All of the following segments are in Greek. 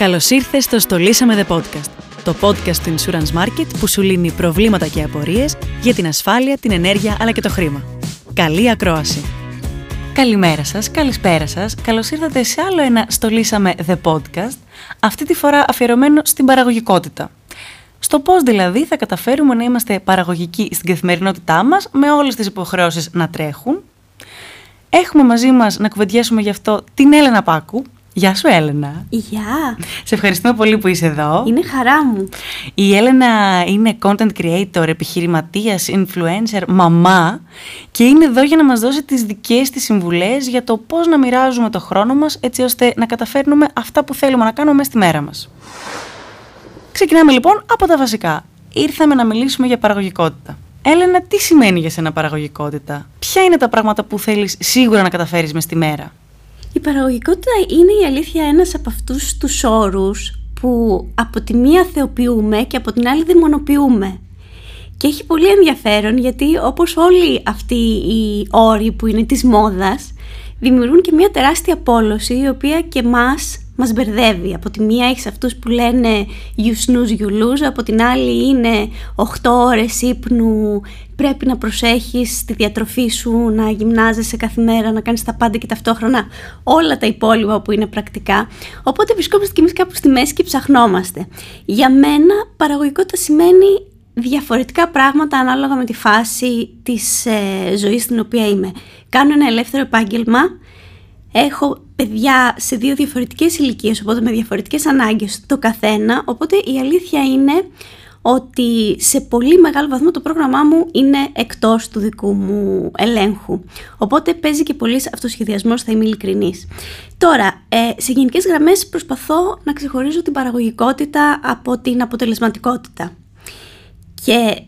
Καλώς ήρθες στο Στολίσαμε The Podcast, το podcast του Insurance Market που σου λύνει προβλήματα και απορίες για την ασφάλεια, την ενέργεια αλλά και το χρήμα. Καλή ακρόαση! Καλημέρα σας, καλησπέρα σας, καλώς ήρθατε σε άλλο ένα Στολίσαμε The Podcast, αυτή τη φορά αφιερωμένο στην παραγωγικότητα. Στο πώς δηλαδή θα καταφέρουμε να είμαστε παραγωγικοί στην καθημερινότητά μας με όλες τις υποχρεώσεις να τρέχουν. Έχουμε μαζί μας να κουβεντιάσουμε γι' αυτό την Έλενα Πάκου. Γεια σου Έλενα. Γεια. Σε ευχαριστούμε πολύ που είσαι εδώ. Είναι χαρά μου. Η Έλενα είναι content creator, επιχειρηματίας, influencer, μαμά και είναι εδώ για να μας δώσει τις δικές της συμβουλές για το πώς να μοιράζουμε το χρόνο μας έτσι ώστε να καταφέρνουμε αυτά που θέλουμε να κάνουμε μέσα στη μέρα μας. Ξεκινάμε λοιπόν από τα βασικά. Ήρθαμε να μιλήσουμε για παραγωγικότητα. Έλενα, τι σημαίνει για σένα παραγωγικότητα? Ποια είναι τα πράγματα που θέλεις σίγουρα να καταφέρεις μες στη μέρα? Η παραγωγικότητα είναι η αλήθεια ένας από αυτούς τους όρους που από τη μία θεοποιούμε και από την άλλη δαιμονοποιούμε. Και έχει πολύ ενδιαφέρον γιατί όπως όλοι αυτοί οι όροι που είναι της μόδας δημιουργούν και μια τεράστια πόλωση η οποία και μας μπερδεύει. Από τη μία έχεις αυτούς που λένε you snooze you lose, από την άλλη είναι 8 ώρες ύπνου, πρέπει να προσέχεις τη διατροφή σου, να γυμνάζεσαι κάθε μέρα, να κάνεις τα πάντα και ταυτόχρονα όλα τα υπόλοιπα που είναι πρακτικά. Οπότε βρισκόμαστε κι εμείς κάπου στη μέση και ψαχνόμαστε. Για μένα παραγωγικότητα σημαίνει διαφορετικά πράγματα ανάλογα με τη φάση της ζωής στην οποία είμαι. Κάνω ένα ελεύθερο επάγγελμα, έχω παιδιά σε δύο διαφορετικές ηλικίες, οπότε με διαφορετικές ανάγκες το καθένα, οπότε η αλήθεια είναι ότι σε πολύ μεγάλο βαθμό το πρόγραμμά μου είναι εκτός του δικού μου ελέγχου. Οπότε παίζει και πολύ σε αυτοσχεδιασμός, θα είμαι ειλικρινής. Τώρα, σε γενικές γραμμές προσπαθώ να ξεχωρίζω την παραγωγικότητα από την αποτελεσματικότητα. Και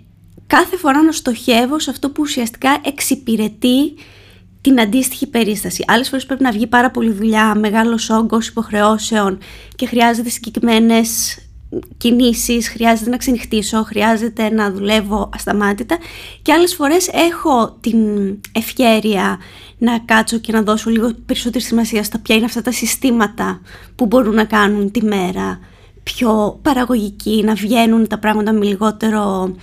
κάθε φορά να στοχεύω σε αυτό που ουσιαστικά εξυπηρετεί την αντίστοιχη περίσταση. Άλλες φορές πρέπει να βγει πάρα πολύ δουλειά, μεγάλος όγκος υποχρεώσεων και χρειάζεται συγκεκριμένες κινήσεις, χρειάζεται να ξενυχτήσω, χρειάζεται να δουλεύω ασταμάτητα και άλλες φορές έχω την ευχέρεια να κάτσω και να δώσω λίγο περισσότερη σημασία στα ποια είναι αυτά τα συστήματα που μπορούν να κάνουν τη μέρα πιο παραγωγική, να βγαίνουν τα πράγματα με λιγότερο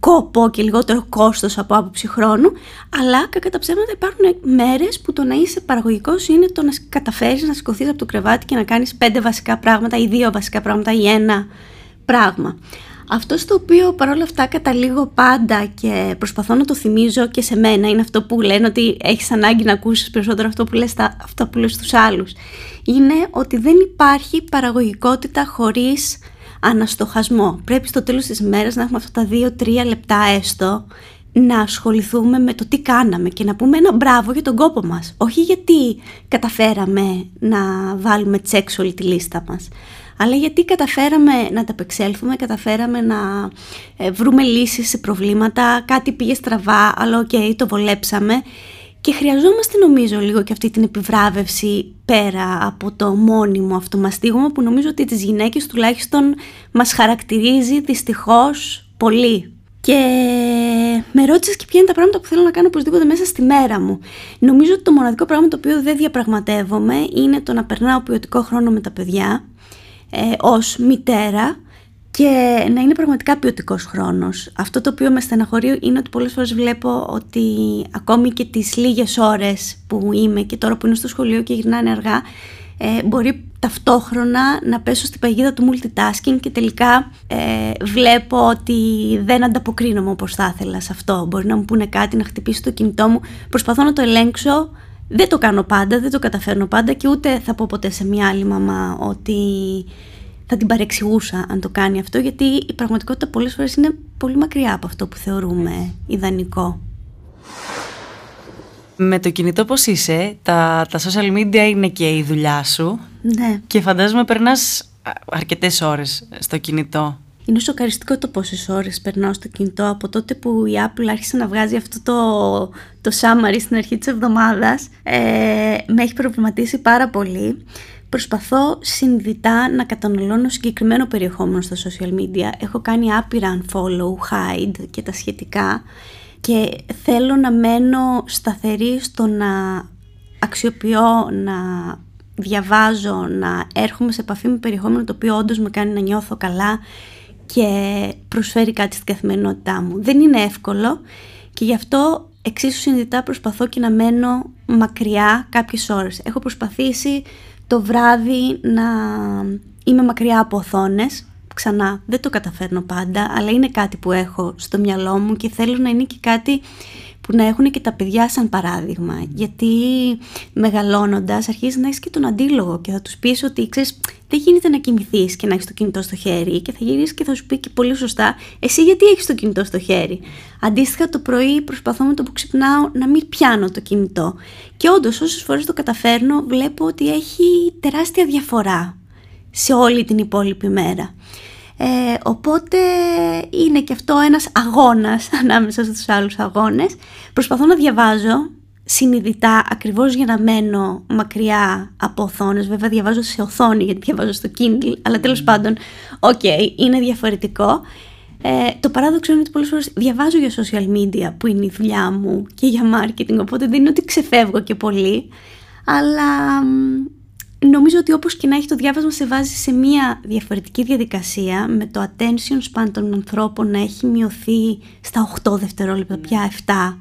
κόπο και λιγότερο κόστος από άποψη χρόνου, αλλά κακά τα ψέματα υπάρχουν μέρες που το να είσαι παραγωγικός είναι το να καταφέρεις να σηκωθείς από το κρεβάτι και να κάνεις 5 βασικά πράγματα ή 2 βασικά πράγματα ή 1 πράγμα. Αυτό στο οποίο παρόλα αυτά καταλήγω πάντα και προσπαθώ να το θυμίζω και σε μένα είναι αυτό που λένε ότι έχεις ανάγκη να ακούσεις περισσότερο αυτά που λες στους άλλους. Είναι ότι δεν υπάρχει παραγωγικότητα χωρίς αναστοχασμό. Πρέπει στο τέλος της μέρας να έχουμε αυτά τα 2-3 λεπτά έστω να ασχοληθούμε με το τι κάναμε και να πούμε ένα μπράβο για τον κόπο μας. Όχι γιατί καταφέραμε να βάλουμε τσέκ σε όλη τη λίστα μας, αλλά γιατί καταφέραμε να ανταπεξέλθουμε, καταφέραμε να βρούμε λύσεις σε προβλήματα, κάτι πήγε στραβά, αλλά οκ, το βολέψαμε. Και χρειαζόμαστε νομίζω λίγο και αυτή την επιβράβευση πέρα από το μόνιμο αυτομαστίγωμα που νομίζω ότι τις γυναίκες τουλάχιστον μας χαρακτηρίζει δυστυχώς πολύ. Και με ρώτησες και ποια είναι τα πράγματα που θέλω να κάνω οπωσδήποτε μέσα στη μέρα μου. Νομίζω ότι το μοναδικό πράγμα το οποίο δεν διαπραγματεύομαι είναι το να περνάω ποιοτικό χρόνο με τα παιδιά ως μητέρα και να είναι πραγματικά ποιοτικός χρόνος. Αυτό το οποίο με στεναχωρεί είναι ότι πολλές φορές βλέπω ότι ακόμη και τις λίγες ώρες που είμαι και τώρα που είναι στο σχολείο και γυρνάνε αργά, μπορεί ταυτόχρονα να πέσω στην παγίδα του multitasking και τελικά βλέπω ότι δεν ανταποκρίνομαι όπως θα ήθελα σε αυτό. Μπορεί να μου πούνε κάτι, να χτυπήσει το κινητό μου. Προσπαθώ να το ελέγξω. Δεν το κάνω πάντα, δεν το καταφέρνω πάντα και ούτε θα πω ποτέ σε μια άλλη μαμά ότι θα την παρεξηγούσα αν το κάνει αυτό, γιατί η πραγματικότητα πολλές φορές είναι πολύ μακριά από αυτό που θεωρούμε ιδανικό. Με το κινητό πώς είσαι, τα social media είναι και η δουλειά σου. Ναι. Και φαντάζομαι περνάς αρκετές ώρες στο κινητό. Είναι σοκαριστικό το πόσες ώρες περνάω στο κινητό από τότε που η Apple άρχισε να βγάζει αυτό το summary στην αρχή της εβδομάδας. Με έχει προβληματίσει πάρα πολύ. Προσπαθώ συνειδητά να καταναλώνω συγκεκριμένο περιεχόμενο στα social media. Έχω κάνει άπειρα unfollow, hide και τα σχετικά και θέλω να μένω σταθερή στο να αξιοποιώ, να διαβάζω, να έρχομαι σε επαφή με περιεχόμενο το οποίο όντως με κάνει να νιώθω καλά και προσφέρει κάτι στην καθημερινότητά μου. Δεν είναι εύκολο και γι' αυτό εξίσου συνειδητά προσπαθώ και να μένω μακριά κάποιες ώρες. Έχω προσπαθήσει το βράδυ να είμαι μακριά από οθόνες. Ξανά, δεν το καταφέρνω πάντα, αλλά είναι κάτι που έχω στο μυαλό μου και θέλω να είναι και κάτι που να έχουν και τα παιδιά σαν παράδειγμα. Γιατί μεγαλώνοντας αρχίζεις να έχεις και τον αντίλογο και θα τους πεις ότι ξέρεις, δεν γίνεται να κοιμηθείς και να έχεις το κινητό στο χέρι, και θα γυρίσεις και θα σου πει και πολύ σωστά εσύ γιατί έχεις το κινητό στο χέρι. Αντίστοιχα το πρωί προσπαθώ με το που ξυπνάω να μην πιάνω το κινητό. Και όντως όσες φορές το καταφέρνω βλέπω ότι έχει τεράστια διαφορά σε όλη την υπόλοιπη μέρα. Οπότε είναι και αυτό ένας αγώνας ανάμεσα στους άλλους αγώνες. Προσπαθώ να διαβάζω συνειδητά ακριβώς για να μένω μακριά από οθόνες. Βέβαια διαβάζω σε οθόνη γιατί διαβάζω στο Kindle, αλλά τέλος πάντων, είναι διαφορετικό. Το παράδοξο είναι ότι πολλές φορές διαβάζω για social media που είναι η δουλειά μου και για marketing, οπότε δεν είναι ότι ξεφεύγω και πολύ, αλλά... Νομίζω ότι όπως και να έχει το διάβασμα σε βάζει σε μια διαφορετική διαδικασία, με το attention span των ανθρώπων να έχει μειωθεί στα 8 δευτερόλεπτα, πια 7.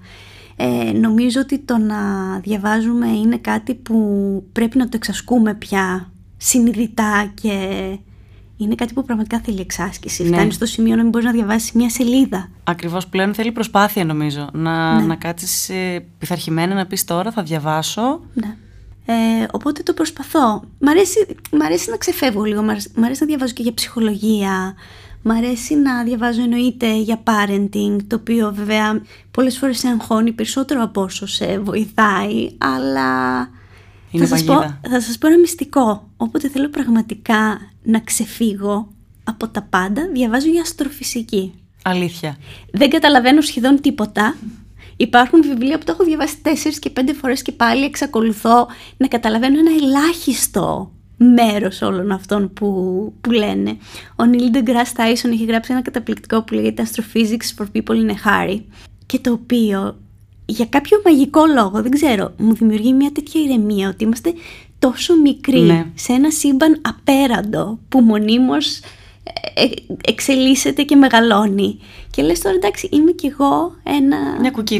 Νομίζω ότι το να διαβάζουμε είναι κάτι που πρέπει να το εξασκούμε πια συνειδητά και είναι κάτι που πραγματικά θέλει εξάσκηση. Ναι. Φτάνει στο σημείο να μην μπορείς να διαβάσεις μια σελίδα. Ακριβώς, πλέον θέλει προσπάθεια νομίζω να κάτσεις πειθαρχημένα να πεις τώρα θα διαβάσω. Ναι. Οπότε το προσπαθώ. Μ' αρέσει να ξεφεύγω λίγο. Μ' αρέσει να διαβάζω και για ψυχολογία. Μ' αρέσει να διαβάζω εννοείται για parenting, το οποίο βέβαια πολλές φορές σε αγχώνει περισσότερο από όσο σε βοηθάει, αλλά θα σας πω ένα μυστικό. Όποτε θέλω πραγματικά να ξεφύγω από τα πάντα, διαβάζω για αστροφυσική. Αλήθεια. Δεν καταλαβαίνω σχεδόν τίποτα. Υπάρχουν βιβλία που το έχω διαβάσει 4 και 5 φορές και πάλι εξακολουθώ να καταλαβαίνω ένα ελάχιστο μέρος όλων αυτών που λένε. Ο Neil deGrasse Tyson έχει γράψει ένα καταπληκτικό που λέγεται Astrophysics for People in a Hurry, και το οποίο για κάποιο μαγικό λόγο, δεν ξέρω, μου δημιουργεί μια τέτοια ηρεμία ότι είμαστε τόσο μικροί, ναι, σε ένα σύμπαν απέραντο που μονίμως εξελίσσεται και μεγαλώνει. Και λες τώρα εντάξει, είμαι κι εγώ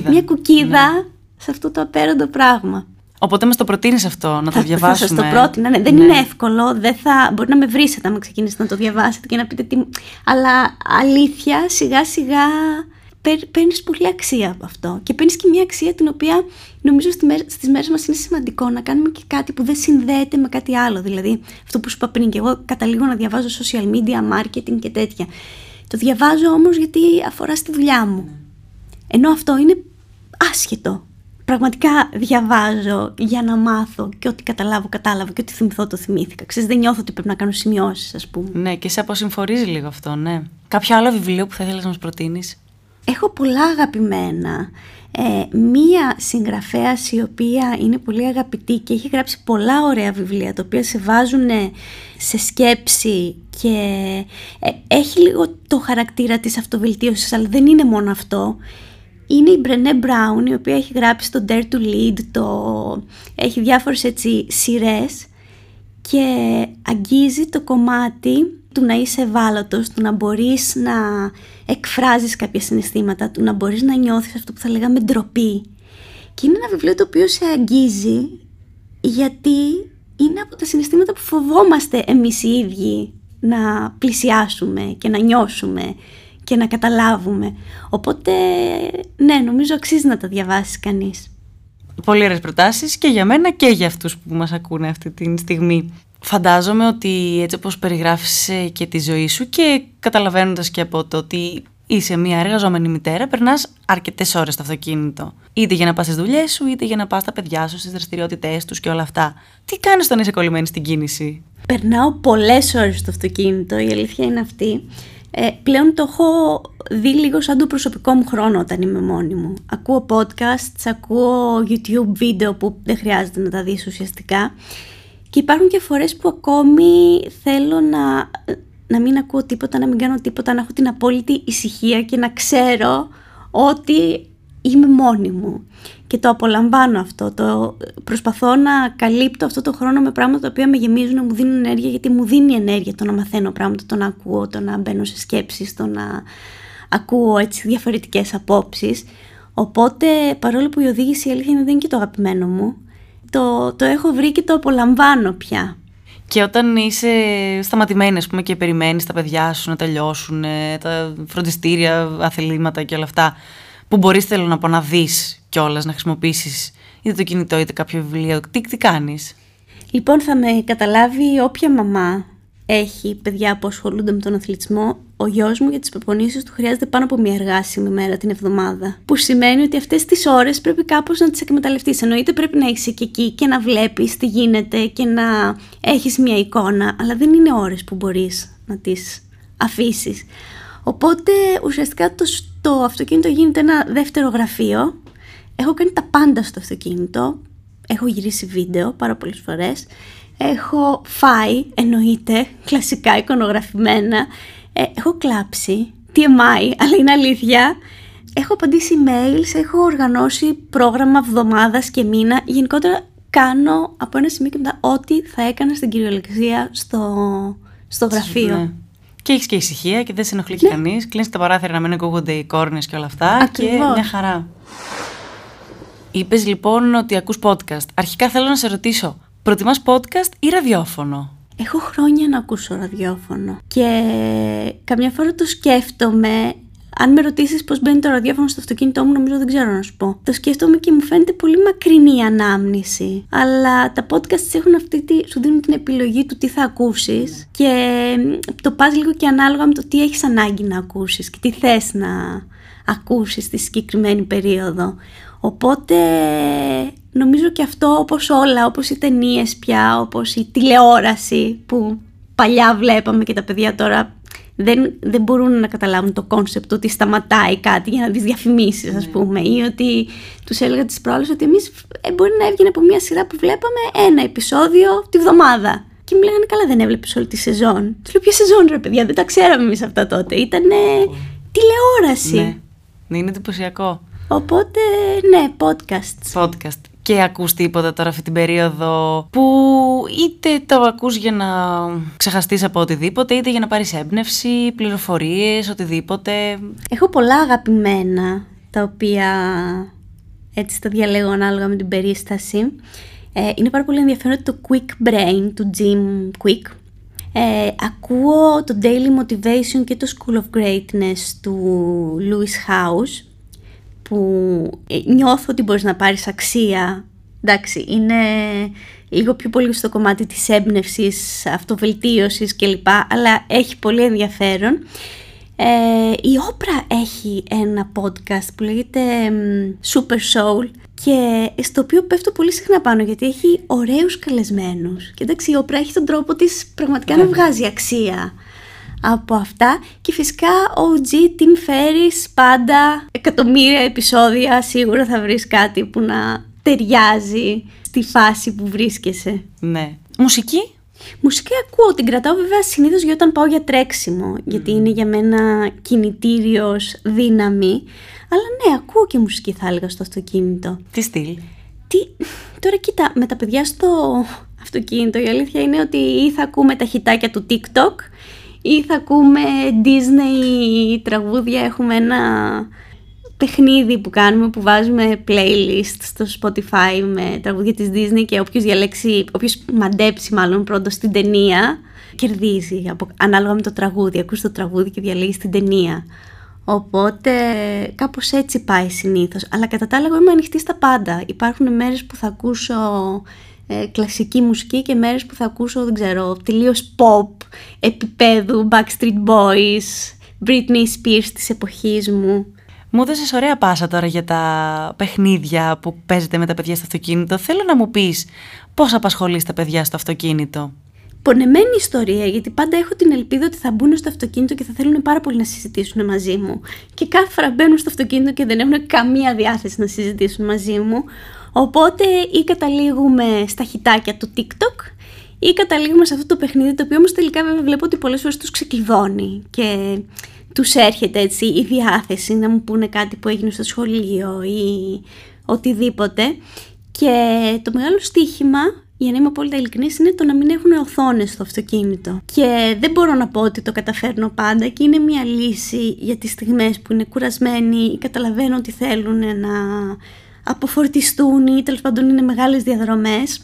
μια κουκίδα, ναι, σε αυτό το απέραντο πράγμα. Οπότε μας το προτείνεις αυτό, να το διαβάσουμε. Θα σας το πρότεινα, ναι. Δεν είναι εύκολο, μπορεί να με βρίσετε άμα ξεκινήσετε να το διαβάσετε και να πείτε τι... Αλλά αλήθεια, σιγά σιγά παίρνεις πολύ αξία από αυτό. Και παίρνεις και μια αξία την οποία νομίζω στις μέρες μας είναι σημαντικό να κάνουμε και κάτι που δεν συνδέεται με κάτι άλλο. Δηλαδή αυτό που σου είπα πριν, και εγώ καταλήγω να διαβάζω social media, marketing και τέτοια. Το διαβάζω όμως γιατί αφορά στη δουλειά μου. Ενώ αυτό είναι άσχετο. Πραγματικά διαβάζω για να μάθω και ό,τι κατάλαβα και ό,τι θυμηθώ το θυμήθηκα. Ξέρεις, δεν νιώθω ότι πρέπει να κάνω σημειώσεις, ας πούμε. Ναι, και σε αποσυμφορίζει λίγο αυτό, ναι. Κάποιο άλλο βιβλίο που θα ήθελες να μας προτείνεις? Έχω πολλά αγαπημένα. Μία συγγραφέας η οποία είναι πολύ αγαπητή και έχει γράψει πολλά ωραία βιβλία τα οποία σε βάζουν σε σκέψη και έχει λίγο το χαρακτήρα της αυτοβελτίωσης, αλλά δεν είναι μόνο αυτό. Είναι η Brené Brown, η οποία έχει γράψει το Dare to Lead, έχει διάφορες έτσι σειρές και αγγίζει το κομμάτι του να είσαι ευάλωτος, του να μπορείς να εκφράζεις κάποια συναισθήματα, του να μπορείς να νιώθεις αυτό που θα λέγαμε ντροπή. Και είναι ένα βιβλίο το οποίο σε αγγίζει γιατί είναι από τα συναισθήματα που φοβόμαστε εμείς οι ίδιοι να πλησιάσουμε και να νιώσουμε και να καταλάβουμε. Οπότε ναι, νομίζω αξίζει να τα διαβάσεις κανείς. Πολύ ωραίες προτάσεις και για μένα και για αυτούς που μας ακούνε αυτή τη στιγμή. Φαντάζομαι ότι έτσι όπως περιγράφεις και τη ζωή σου και καταλαβαίνοντας και από το ότι είσαι μια εργαζόμενη μητέρα, περνάς αρκετές ώρες στο αυτοκίνητο. Είτε για να πας στις δουλειές σου, είτε για να πας τα παιδιά σου, στις δραστηριότητές τους και όλα αυτά. Τι κάνεις όταν είσαι κολλημένη στην κίνηση? Περνάω πολλές ώρες στο αυτοκίνητο, η αλήθεια είναι αυτή. Πλέον το έχω δει λίγο σαν το προσωπικό μου χρόνο όταν είμαι μόνη μου. Ακούω podcasts, ακούω YouTube βίντεο που δεν χρειάζεται να τα δεις ουσιαστικά. Και υπάρχουν και φορές που ακόμη θέλω να μην ακούω τίποτα, να μην κάνω τίποτα, να έχω την απόλυτη ησυχία και να ξέρω ότι είμαι μόνη μου και το απολαμβάνω αυτό, το προσπαθώ να καλύπτω αυτό το χρόνο με πράγματα τα οποία με γεμίζουν, μου δίνουν ενέργεια, γιατί μου δίνει ενέργεια το να μαθαίνω πράγματα, το να ακούω, το να μπαίνω σε σκέψεις, το να ακούω έτσι διαφορετικές απόψεις. Οπότε, παρόλο που η οδήγηση, η αλήθεια είναι, δεν είναι και το αγαπημένο μου, το έχω βρει και το απολαμβάνω πια. Και όταν είσαι σταματημένη, ας πούμε, και περιμένεις τα παιδιά σου να τελειώσουν, τα φροντιστήρια, αθλήματα και όλα αυτά, που μπορείς, θέλω να πω, να δεις κιόλας, να χρησιμοποιήσεις είτε το κινητό είτε κάποιο βιβλίο, τι κάνεις? Λοιπόν, θα με καταλάβει όποια μαμά έχει παιδιά που ασχολούνται με τον αθλητισμό. Ο γιος μου για τις προπονήσεις του χρειάζεται πάνω από μια εργάσιμη μέρα την εβδομάδα. Που σημαίνει ότι αυτές τις ώρες πρέπει κάπως να τις εκμεταλλευτείς. Εννοείται πρέπει να είσαι και εκεί και να βλέπεις τι γίνεται και να έχεις μια εικόνα, αλλά δεν είναι ώρες που μπορείς να τις αφήσεις. Οπότε ουσιαστικά το αυτοκίνητο γίνεται ένα δεύτερο γραφείο. Έχω κάνει τα πάντα στο αυτοκίνητο. Έχω γυρίσει βίντεο πάρα πολλές φορές. Έχω φάει, εννοείται, κλασικά εικονογραφημένα. Έχω κλάψει, TMI, αλλά είναι αλήθεια. Έχω απαντήσει emails, έχω οργανώσει πρόγραμμα εβδομάδας και μήνα. Γενικότερα κάνω από ένα σημείο και μετά ό,τι θα έκανα στην κυριολεξία στο γραφείο. Ναι. Και έχεις και ησυχία και δεν σε ενοχλεί ναι. κανείς. Κλείνεις τα παράθυρα να μην ακούγονται οι κόρνες και όλα αυτά. Ακριβώς. Και μια χαρά. Είπες λοιπόν ότι ακούς podcast. Αρχικά θέλω να σε ρωτήσω, προτιμάς podcast ή ραδιόφωνο? Έχω χρόνια να ακούσω ραδιόφωνο και καμιά φορά το σκέφτομαι. Αν με ρωτήσεις πώς μπαίνει το ραδιόφωνο στο αυτοκίνητό μου, νομίζω δεν ξέρω να σου πω. Το σκέφτομαι και μου φαίνεται πολύ μακρινή η ανάμνηση. Αλλά τα podcasts έχουν σου δίνουν την επιλογή του τι θα ακούσεις και το πας λίγο και ανάλογα με το τι έχεις ανάγκη να ακούσεις και τι θες να ακούσεις τη συγκεκριμένη περίοδο. Οπότε νομίζω και αυτό, όπως όλα, όπως οι ταινίες πια, όπως η τηλεόραση που παλιά βλέπαμε και τα παιδιά τώρα δεν μπορούν να καταλάβουν το κόνσεπτ ότι σταματάει κάτι για να τις διαφημίσεις, ας πούμε. Ή ότι τους έλεγα τις προάλλες ότι εμείς μπορεί να έβγαινε από μια σειρά που βλέπαμε ένα επεισόδιο τη βδομάδα. Και μου λέγανε, καλά, δεν έβλεπες όλη τη σεζόν? Τους λέω, ποια σεζόν ρε παιδιά, δεν τα ξέραμε εμείς αυτά τότε. Ήτανε τηλεόραση. Ναι, είναι εντυπωσιακό. Οπότε, ναι, podcast. Και ακούς τίποτα τώρα αυτή την περίοδο που είτε το ακούς για να ξεχαστείς από οτιδήποτε, είτε για να πάρεις έμπνευση, πληροφορίες, οτιδήποτε? Έχω πολλά αγαπημένα, τα οποία έτσι τα διαλέγω ανάλογα με την περίσταση. Είναι πάρα πολύ ενδιαφέρον το Quick Brain του Jim Quick. Ακούω το Daily Motivation και το School of Greatness του Lewis Howes, που νιώθω ότι μπορείς να πάρεις αξία. Εντάξει, είναι λίγο πιο πολύ στο κομμάτι της έμπνευσης, αυτοβελτίωσης κλπ, αλλά έχει πολύ ενδιαφέρον. Η Oprah έχει ένα podcast που λέγεται Super Soul και στο οποίο πέφτω πολύ συχνά πάνω, γιατί έχει ωραίους καλεσμένους. Και εντάξει, η Oprah έχει τον τρόπο της πραγματικά να βγάζει αξία από αυτά. Και φυσικά OG Tim Ferriss, πάντα εκατομμύρια επεισόδια, σίγουρα θα βρεις κάτι που να ταιριάζει στη φάση που βρίσκεσαι. Ναι. Μουσική? Μουσική ακούω, την κρατάω βέβαια συνήθως για όταν πάω για τρέξιμο, γιατί είναι για μένα κινητήριος δύναμη. Αλλά ναι, ακούω και μουσική, θα έλεγα, στο αυτοκίνητο. Τι στυλ? Τώρα κοίτα, με τα παιδιά στο αυτοκίνητο η αλήθεια είναι ότι ή θα ακούμε τα χιτάκια του TikTok ή θα ακούμε Disney τραγούδια. Έχουμε ένα παιχνίδι που κάνουμε που βάζουμε playlist στο Spotify με τραγούδια της Disney και όποιος μαντέψει μάλλον πρώτος την ταινία κερδίζει, ανάλογα με το τραγούδι. Ακούς το τραγούδι και διαλέγεις την ταινία. Οπότε κάπως έτσι πάει συνήθως. Αλλά κατά τα άλλα είμαι ανοιχτή στα πάντα. Υπάρχουν μέρες που θα ακούσω κλασική μουσική και μέρες που θα ακούσω, δεν ξέρω, τελείως pop επίπεδου, Backstreet Boys, Britney Spears της εποχής μου. Μου έδωσες ωραία πάσα τώρα για τα παιχνίδια που παίζετε με τα παιδιά στο αυτοκίνητο. Θέλω να μου πεις πώς απασχολείς τα παιδιά στο αυτοκίνητο? Πονεμένη ιστορία, γιατί πάντα έχω την ελπίδα ότι θα μπουν στο αυτοκίνητο και θα θέλουν πάρα πολύ να συζητήσουν μαζί μου. Και κάθε φορά μπαίνουν στο αυτοκίνητο και δεν έχουν καμία διάθεση να συζητήσουν μαζί μου. Οπότε ή καταλήγουμε στα χιτάκια του TikTok ή καταλήγουμε σε αυτό το παιχνίδι, το οποίο όμως τελικά βέβαια βλέπω ότι πολλές φορές τους ξεκλειδώνει και τους έρχεται έτσι η διάθεση να μου πούνε κάτι που έγινε στο σχολείο ή οτιδήποτε. Και το μεγάλο στοίχημα, για να είμαι απόλυτα ειλικρινής, είναι το να μην έχουν οθόνες στο αυτοκίνητο. Και δεν μπορώ να πω ότι το καταφέρνω πάντα και είναι μια λύση για τις στιγμές που είναι κουρασμένοι ή καταλαβαίνω ότι θέλουν να αποφορτιστούν ή τέλος πάντων είναι μεγάλες διαδρομές.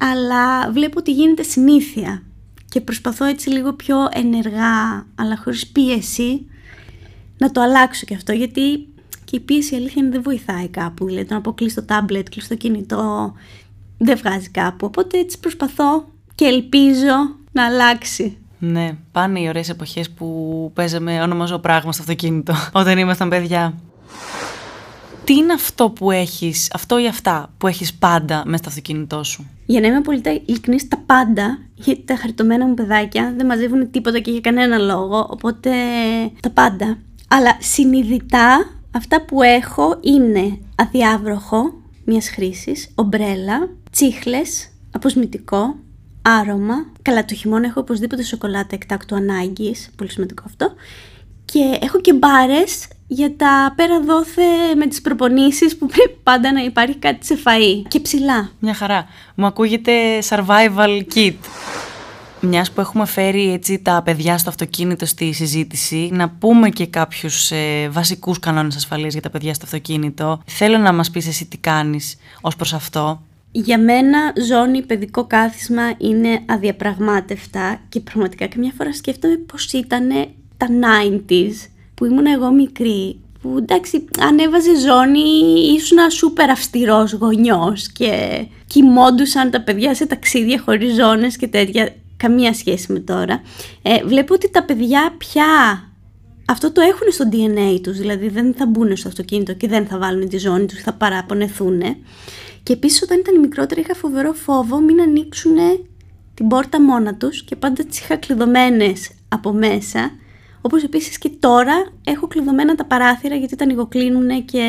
Αλλά βλέπω ότι γίνεται συνήθεια και προσπαθώ έτσι λίγο πιο ενεργά, αλλά χωρίς πίεση, να το αλλάξω και αυτό, γιατί και η πίεση, η αλήθεια είναι, δεν βοηθάει κάπου. Δηλαδή το να πω κλείσω το τάμπλετ, κλείσω το κινητό, δεν βγάζει κάπου. Οπότε έτσι προσπαθώ και ελπίζω να αλλάξει. Ναι, πάνε οι ωραίες εποχές που παίζαμε ονομαζό πράγμα στο αυτοκίνητο όταν ήμασταν παιδιά. Τι είναι αυτό που έχεις, αυτό ή αυτά που έχεις πάντα μέσα στο αυτοκίνητό σου? Για να είμαι απόλυτα ειλικρινής, τα πάντα, γιατί τα χαριτωμένα μου παιδάκια δεν μαζεύουν τίποτα και για κανένα λόγο, οπότε τα πάντα. Αλλά συνειδητά αυτά που έχω είναι αδιάβροχο μιας χρήσης, ομπρέλα, τσίχλες, αποσμητικό, άρωμα. Καλά, το χειμώνα έχω οπωσδήποτε σοκολάτα εκτάκτου ανάγκης, πολύ σημαντικό αυτό. Και έχω και μπάρες για τα πέρα δόθε με τις προπονήσεις που πρέπει πάντα να υπάρχει κάτι σε φαΐ και ψηλά. Μια χαρά. Μου ακούγεται survival kit. Μιας που έχουμε φέρει έτσι τα παιδιά στο αυτοκίνητο στη συζήτηση, να πούμε και κάποιους βασικούς κανόνες ασφαλείας για τα παιδιά στο αυτοκίνητο. Θέλω να μας πεις εσύ τι κάνεις ως προς αυτό. Για μένα ζώνη παιδικό κάθισμα είναι αδιαπραγμάτευτα και πραγματικά καμιά φορά σκέφτομαι πώς ήτανε τα 90s. Που ήμουν εγώ μικρή, που εντάξει ανέβαζε ζώνη, ήσουν ένα σούπερ αυστηρός γονιός και κοιμόντουσαν τα παιδιά σε ταξίδια χωρίς ζώνες και τέτοια, καμία σχέση με τώρα. Βλέπω ότι τα παιδιά πια αυτό το έχουν στο DNA τους, δηλαδή δεν θα μπουν στο αυτοκίνητο και δεν θα βάλουν τη ζώνη τους, θα παραπονεθούν. Και επίσης όταν ήταν μικρότερα είχα φοβερό φόβο μην ανοίξουν την πόρτα μόνα τους και πάντα τις είχα κλειδωμένες από μέσα. Όπως επίσης και τώρα έχω κλειδωμένα τα παράθυρα γιατί τα ανοιγοκλείνουνε και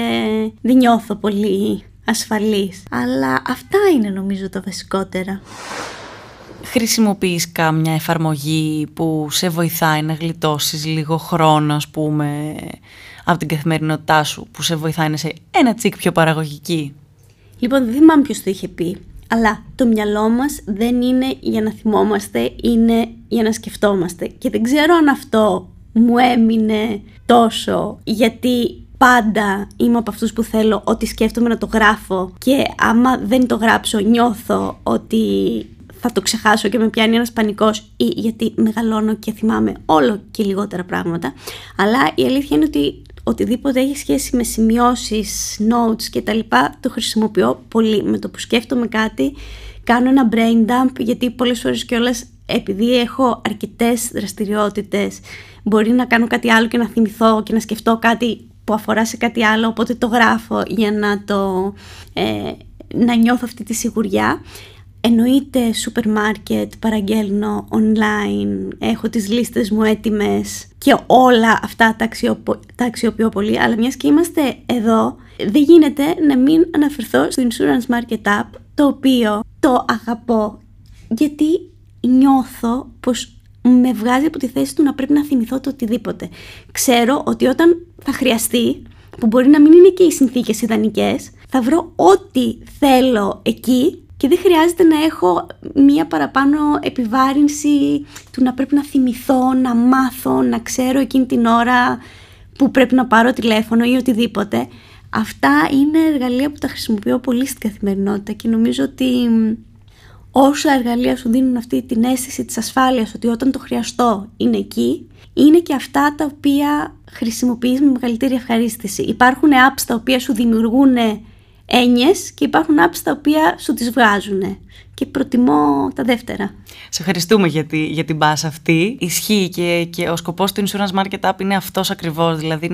δεν νιώθω πολύ ασφαλής. Αλλά αυτά είναι νομίζω τα βασικότερα. Χρησιμοποιείς κάμια εφαρμογή που σε βοηθάει να γλιτώσεις λίγο χρόνο, ας πούμε, από την καθημερινότητά σου, που σε βοηθάει να είσαι ένα τσικ πιο παραγωγική? Λοιπόν, δεν θυμάμαι ποιος το είχε πει, αλλά το μυαλό μας δεν είναι για να θυμόμαστε, είναι για να σκεφτόμαστε. Και δεν ξέρω αν αυτό μου έμεινε τόσο, γιατί πάντα είμαι από αυτούς που θέλω ότι σκέφτομαι να το γράφω και άμα δεν το γράψω νιώθω ότι θα το ξεχάσω και με πιάνει ένας πανικός, ή γιατί μεγαλώνω και θυμάμαι όλο και λιγότερα πράγματα. Αλλά η αλήθεια είναι ότι οτιδήποτε έχει σχέση με σημειώσεις, notes και τα λοιπά, το χρησιμοποιώ πολύ. Με το που σκέφτομαι κάτι κάνω ένα brain dump, γιατί πολλές φορές κιόλας, επειδή έχω αρκετές δραστηριότητες, μπορεί να κάνω κάτι άλλο και να θυμηθώ και να σκεφτώ κάτι που αφορά σε κάτι άλλο, οπότε το γράφω για να το να νιώθω αυτή τη σιγουριά. Εννοείται σούπερ μάρκετ, παραγγέλνω online, έχω τις λίστες μου έτοιμες και όλα αυτά τα αξιοποιώ πολύ. Αλλά μιας και είμαστε εδώ, δεν γίνεται να μην αναφερθώ στο Insurance Market App, το οποίο το αγαπώ, γιατί νιώθω πως με βγάζει από τη θέση του να πρέπει να θυμηθώ το οτιδήποτε. Ξέρω ότι όταν θα χρειαστεί, που μπορεί να μην είναι και οι συνθήκες ιδανικές, θα βρω ό,τι θέλω εκεί και δεν χρειάζεται να έχω μία παραπάνω επιβάρυνση του να πρέπει να θυμηθώ, να μάθω, να ξέρω εκείνη την ώρα που πρέπει να πάρω τηλέφωνο ή οτιδήποτε. Αυτά είναι εργαλεία που τα χρησιμοποιώ πολύ στην καθημερινότητα και νομίζω ότι όσα εργαλεία σου δίνουν αυτή την αίσθηση της ασφάλειας, ότι όταν το χρειαστώ είναι εκεί, είναι και αυτά τα οποία χρησιμοποιείς με μεγαλύτερη ευχαρίστηση. Υπάρχουν apps τα οποία σου δημιουργούν έννοιες και υπάρχουν apps τα οποία σου τις βγάζουν και προτιμώ τα δεύτερα. Σε ευχαριστούμε για την μπάσα αυτή. Ισχύει και ο σκοπός του Insurance Market App είναι αυτός ακριβώς, δηλαδή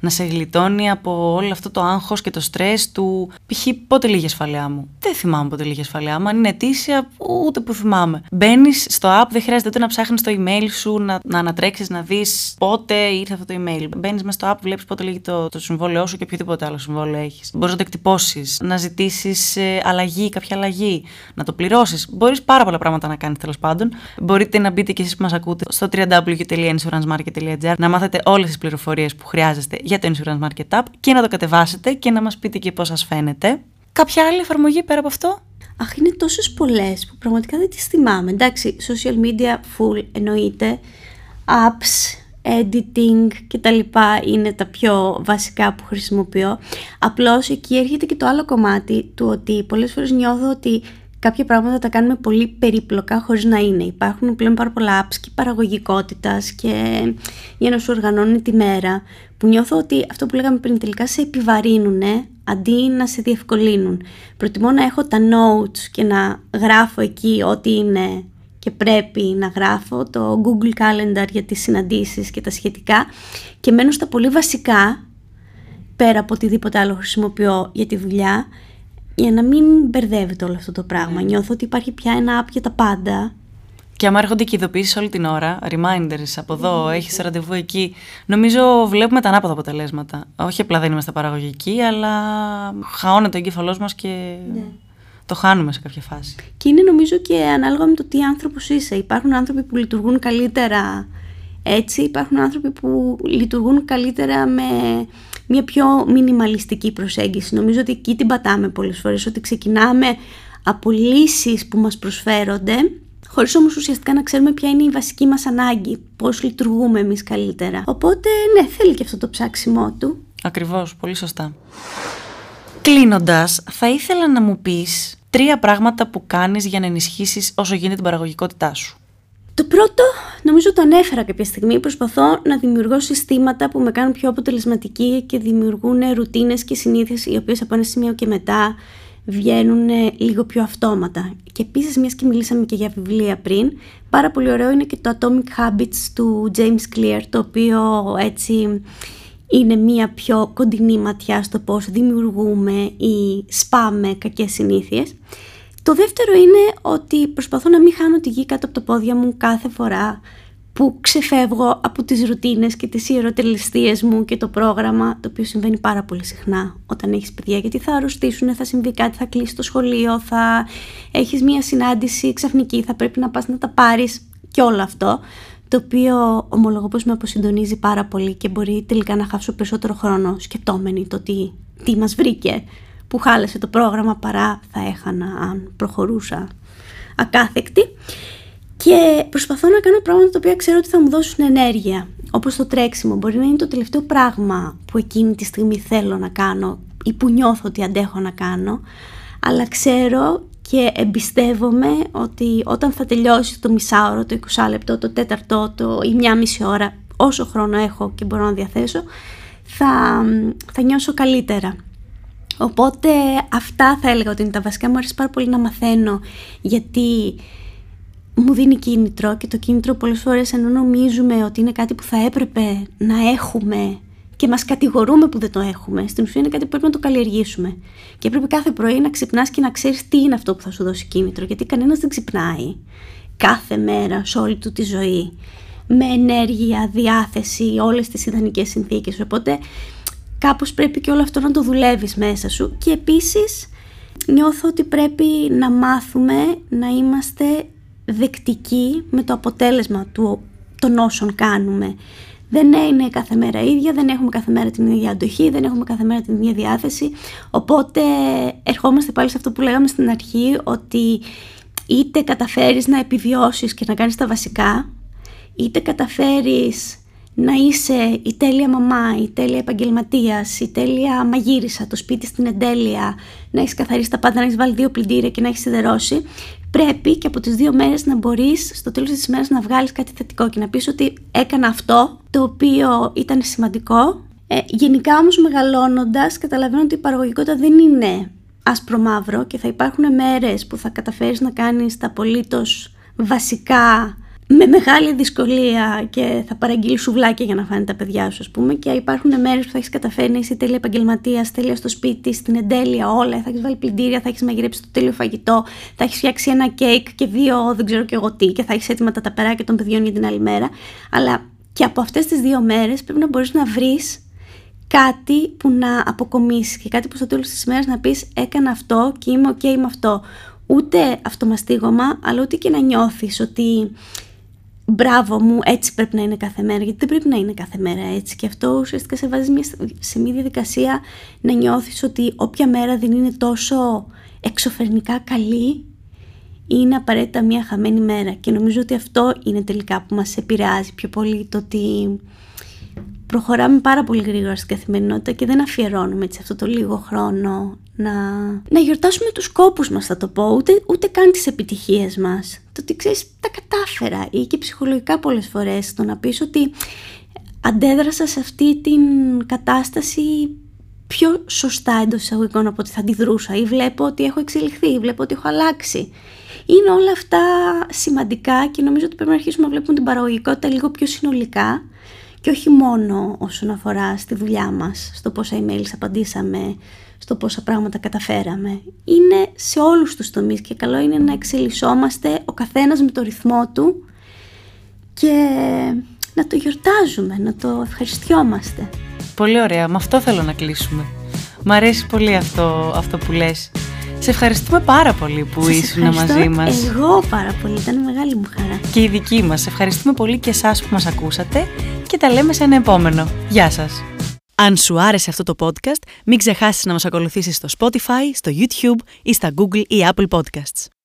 να σε γλιτώνει από όλο αυτό το άγχος και το στρες του π.χ. πότε λίγη ασφαλειά μου. Δεν θυμάμαι πότε λίγη ασφαλειά μου, αν είναι αιτήσια ούτε που θυμάμαι. Μπαίνεις στο app, δεν χρειάζεται ούτε να ψάχνεις το email σου, να ανατρέξεις, να δεις πότε ήρθε αυτό το email. Μπαίνεις μέσα στο app, βλέπεις πότε λίγη το συμβόλαιό σου και οποιοδήποτε άλλο συμβόλαιο έχεις. Μπορείς να το εκτυπώσεις, να ζητήσεις κάποια αλλαγή, να το πληρώσεις. Μπορείς πάρα πολλά πράγματα να κάνεις, τέλος πάντων. Μπορείτε να μπείτε και εσείς που μας ακούτε στο www.insurancemarket.gr να μάθετε όλες τις πληροφορίες που χρειάζεστε για το Insurance Market App και να το κατεβάσετε και να μας πείτε και πώς σας φαίνεται. Κάποια άλλη εφαρμογή πέρα από αυτό? Αχ, είναι τόσες πολλές που πραγματικά δεν τις θυμάμαι. Εντάξει, social media full εννοείται, apps, editing και τα λοιπά είναι τα πιο βασικά που χρησιμοποιώ. Απλώς εκεί έρχεται και το άλλο κομμάτι του ότι πολλές φορές νιώθω ότι κάποια πράγματα τα κάνουμε πολύ περίπλοκα χωρίς να είναι. Υπάρχουν πλέον πάρα πολλά apps και παραγωγικότητας και για να σου οργανώνει τη μέρα, που νιώθω ότι αυτό που λέγαμε πριν τελικά σε επιβαρύνουνε αντί να σε διευκολύνουν. Προτιμώ να έχω τα notes και να γράφω εκεί ό,τι είναι και πρέπει να γράφω, το Google Calendar για τις συναντήσεις και τα σχετικά, και μένω στα πολύ βασικά πέρα από οτιδήποτε άλλο χρησιμοποιώ για τη δουλειά, για να μην μπερδεύεται όλο αυτό το πράγμα. Νιώθω ότι υπάρχει πια ένα app για τα πάντα. Και άμα έρχονται και ειδοποιήσεις όλη την ώρα, reminders από εδώ, έχεις ραντεβού εκεί, νομίζω βλέπουμε τα ανάποδα αποτελέσματα. Όχι απλά δεν είμαστε παραγωγικοί, αλλά χαώνεται ο εγκέφαλός μας και το χάνουμε σε κάποια φάση. Και είναι νομίζω και ανάλογα με το τι άνθρωπος είσαι. Υπάρχουν άνθρωποι που λειτουργούν καλύτερα έτσι, υπάρχουν άνθρωποι που λειτουργούν καλύτερα με μια πιο μινιμαλιστική προσέγγιση. Νομίζω ότι εκεί την πατάμε πολλές φορές, ότι ξεκινάμε από λύσεις που μας προσφέρονται, χωρίς όμως ουσιαστικά να ξέρουμε ποια είναι η βασική μας ανάγκη, πώς λειτουργούμε εμείς καλύτερα. Οπότε ναι, θέλει και αυτό το ψάξιμό του. Ακριβώς, πολύ σωστά. Κλείνοντας, θα ήθελα να μου πεις 3 πράγματα που κάνεις για να ενισχύσεις όσο γίνεται την παραγωγικότητά σου. Το πρώτο, νομίζω το ανέφερα κάποια στιγμή, προσπαθώ να δημιουργώ συστήματα που με κάνουν πιο αποτελεσματική και δημιουργούν ρουτίνες και συνήθειες οι οποίες από ένα σημείο και μετά βγαίνουν λίγο πιο αυτόματα. Και επίσης, μιας και μιλήσαμε και για βιβλία πριν, πάρα πολύ ωραίο είναι και το Atomic Habits του James Clear, το οποίο έτσι είναι μια πιο κοντινή ματιά στο πώς δημιουργούμε ή σπάμε κακές συνήθειες. Το δεύτερο είναι ότι προσπαθώ να μην χάνω τη γη κάτω από τα πόδια μου κάθε φορά που ξεφεύγω από τις ρουτίνες και τις ιεροτελεστίες μου και το πρόγραμμα, το οποίο συμβαίνει πάρα πολύ συχνά όταν έχεις παιδιά, γιατί θα αρρωστήσουν, θα συμβεί κάτι, θα κλείσει το σχολείο, θα έχεις μια συνάντηση ξαφνική, θα πρέπει να πας να τα πάρεις και όλο αυτό, το οποίο ομολογώ πως με αποσυντονίζει πάρα πολύ και μπορεί τελικά να χάσω περισσότερο χρόνο σκεπτόμενοι το τι μας βρήκε που χάλασε το πρόγραμμα παρά θα έχανα αν προχωρούσα ακάθεκτη. Και προσπαθώ να κάνω πράγματα τα οποία ξέρω ότι θα μου δώσουν ενέργεια, όπως το τρέξιμο. Μπορεί να είναι το τελευταίο πράγμα που εκείνη τη στιγμή θέλω να κάνω ή που νιώθω ότι αντέχω να κάνω, αλλά ξέρω και εμπιστεύομαι ότι όταν θα τελειώσει το μισάωρο, το 20 λεπτό, το τέταρτο, ή μια μισή ώρα, όσο χρόνο έχω και μπορώ να διαθέσω, θα νιώσω καλύτερα. Οπότε αυτά θα έλεγα ότι είναι τα βασικά. Μου αρέσει πάρα πολύ να μαθαίνω, γιατί μου δίνει κίνητρο, και το κίνητρο πολλές φορές, ενώ νομίζουμε ότι είναι κάτι που θα έπρεπε να έχουμε και μας κατηγορούμε που δεν το έχουμε, στην ουσία είναι κάτι που πρέπει να το καλλιεργήσουμε. Και πρέπει κάθε πρωί να ξυπνάς και να ξέρεις τι είναι αυτό που θα σου δώσει κίνητρο, γιατί κανένας δεν ξυπνάει κάθε μέρα σε όλη του τη ζωή με ενέργεια, διάθεση, όλες τις ιδανικές συνθήκες. Οπότε κάπως πρέπει και όλο αυτό να το δουλεύεις μέσα σου. Και επίσης νιώθω ότι πρέπει να μάθουμε να είμαστε δεκτικοί με το αποτέλεσμα των όσων κάνουμε. Δεν είναι κάθε μέρα ίδια, δεν έχουμε κάθε μέρα την ίδια αντοχή, δεν έχουμε κάθε μέρα την ίδια διάθεση. Οπότε ερχόμαστε πάλι σε αυτό που λέγαμε στην αρχή, ότι είτε καταφέρεις να επιβιώσεις και να κάνεις τα βασικά, είτε καταφέρεις να είσαι η τέλεια μαμά, η τέλεια επαγγελματίας, η τέλεια μαγείρισα, το σπίτι στην εντέλεια, να έχεις καθαρίσει τα πάντα, να έχεις βάλει 2 πλυντήρια και να έχεις σιδερώσει, πρέπει και από τις 2 μέρες να μπορείς στο τέλος της μέρας να βγάλεις κάτι θετικό και να πεις ότι έκανα αυτό το οποίο ήταν σημαντικό. Γενικά όμως, μεγαλώνοντας, καταλαβαίνω ότι η παραγωγικότητα δεν είναι άσπρο μαύρο και θα υπάρχουν μέρες που θα καταφέρεις να κάνεις τα απολύτως βασικά με μεγάλη δυσκολία και θα παραγγείλεις σουβλάκια για να φάνε τα παιδιά σου, ας πούμε. Και υπάρχουν μέρες που θα έχεις καταφέρει να είσαι τέλεια επαγγελματίας, τέλεια στο σπίτι, στην εντέλεια, όλα. Θα έχεις βάλει πλυντήρια, θα έχεις μαγειρέψει το τέλειο φαγητό, θα έχεις φτιάξει ένα κέικ και 2 δεν ξέρω και εγώ τι, και θα έχεις έτοιμα τα ταπεράκια των παιδιών για την άλλη μέρα. Αλλά και από αυτές τις 2 μέρες πρέπει να μπορείς να βρεις κάτι που να αποκομίσεις και κάτι που στο τέλος της ημέρας να πεις: έκανα αυτό και είμαι OK με αυτό. ούτε αυτομαστίγωμα, αλλά ούτε και να νιώθεις ότι μπράβο μου, έτσι πρέπει να είναι κάθε μέρα, γιατί δεν πρέπει να είναι κάθε μέρα έτσι. Και αυτό ουσιαστικά σε βάζει σε μια διαδικασία να νιώθεις ότι όποια μέρα δεν είναι τόσο εξωφρενικά καλή, είναι απαραίτητα μια χαμένη μέρα. Και νομίζω ότι αυτό είναι τελικά που μας επηρεάζει πιο πολύ, το ότι προχωράμε πάρα πολύ γρήγορα στην καθημερινότητα και δεν αφιερώνουμε έτσι αυτό το λίγο χρόνο να γιορτάσουμε τους κόπους μας, θα το πω, ούτε καν τις επιτυχίες μας. Το ότι ξέρεις, τα κατάφερα, ή και ψυχολογικά πολλές φορές το να πεις ότι αντέδρασα σε αυτή την κατάσταση πιο σωστά εντός εισαγωγικών από ότι θα αντιδρούσα, ή βλέπω ότι έχω εξελιχθεί, ή βλέπω ότι έχω αλλάξει. Είναι όλα αυτά σημαντικά και νομίζω ότι πρέπει να αρχίσουμε να βλέπουμε την παραγωγικότητα λίγο πιο συνολικά και όχι μόνο όσον αφορά στη δουλειά μας, στο πόσα emails απαντήσαμε, στο πόσα πράγματα καταφέραμε. Είναι σε όλους τους τομείς και καλό είναι να εξελισσόμαστε ο καθένας με το ρυθμό του και να το γιορτάζουμε, να το ευχαριστιόμαστε. Πολύ ωραία, με αυτό θέλω να κλείσουμε. Μ' αρέσει πολύ αυτό που λες. Σε ευχαριστούμε πάρα πολύ που ήσουν μαζί μας. Εγώ πάρα πολύ, ήταν μεγάλη μου χαρά. Και η δική μας. Ευχαριστούμε πολύ και εσάς που μας ακούσατε και τα λέμε σε ένα επόμενο. Γεια σας. Αν σου άρεσε αυτό το podcast, μην ξεχάσεις να μας ακολουθήσεις στο Spotify, στο YouTube ή στα Google ή Apple Podcasts.